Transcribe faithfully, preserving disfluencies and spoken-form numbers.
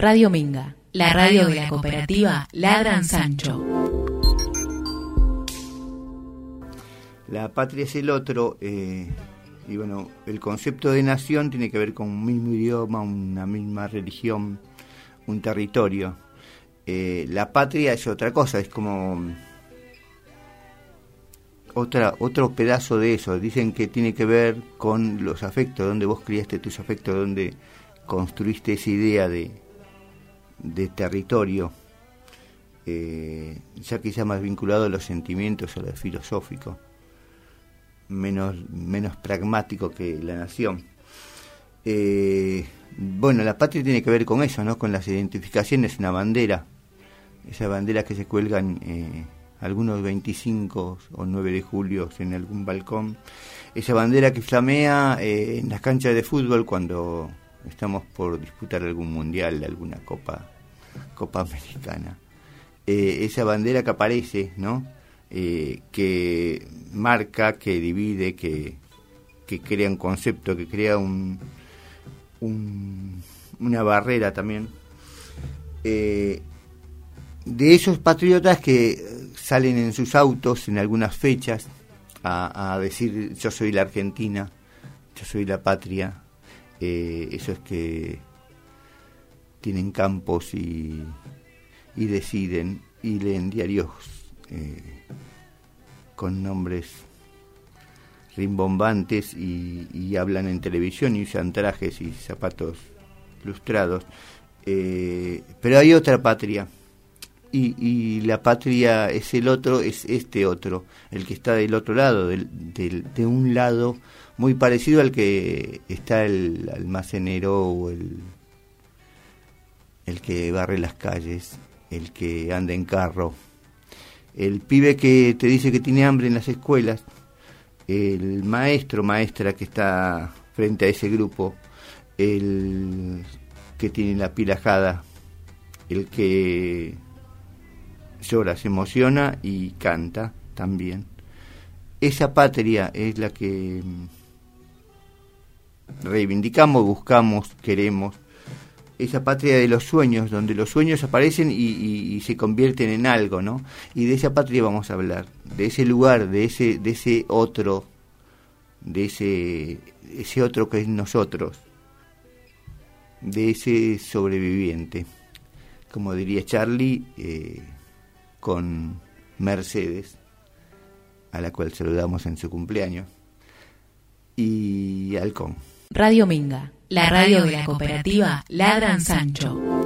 Radio Minga, la radio de la cooperativa Ladran Sancho. La patria es el otro, eh, y bueno, el concepto de nación tiene que ver con un mismo idioma, una misma religión, un territorio. Eh, la patria es otra cosa, es como otra otro pedazo de eso. Dicen que tiene que ver con los afectos, donde vos criaste tus afectos, donde construiste esa idea de, de territorio, eh, ya quizá más vinculado a los sentimientos, a lo filosófico, menos, menos pragmático que la nación. Eh, bueno, la patria tiene que ver con eso, ¿no? Con las identificaciones, una bandera, esa bandera que se cuelgan eh, algunos veinticinco o nueve de julio en algún balcón, esa bandera que flamea eh, en las canchas de fútbol cuando estamos por disputar algún mundial, alguna copa copa americana, eh, esa bandera que aparece, ¿no? Eh, que marca, que divide, que, que crea un concepto, que crea un, un una barrera también. Eh, de esos patriotas que salen en sus autos en algunas fechas a, a decir yo soy la Argentina, yo soy la patria. Eh, esos que tienen campos y, y deciden y leen diarios eh, con nombres rimbombantes y, y hablan en televisión y usan trajes y zapatos lustrados, eh, pero hay otra patria y, y la patria es el otro, es este otro, el que está del otro lado, del, del, de un lado muy parecido al que está el almacenero o el, el que barre las calles, el que anda en carro, el pibe que te dice que tiene hambre en las escuelas, el maestro, maestra que está frente a ese grupo, el que tiene la pilajada, el que llora, se emociona y canta también. Esa patria es la que reivindicamos, buscamos, queremos, esa patria de los sueños, donde los sueños aparecen y, y, y se convierten en algo, ¿no? Y de esa patria vamos a hablar, de ese lugar, de ese, de ese otro, de ese, ese otro que es nosotros, de ese sobreviviente, como diría Charlie, eh, con Mercedes, a la cual saludamos en su cumpleaños, y Halcón. Radio Minga, la radio de la cooperativa Ladran Sancho.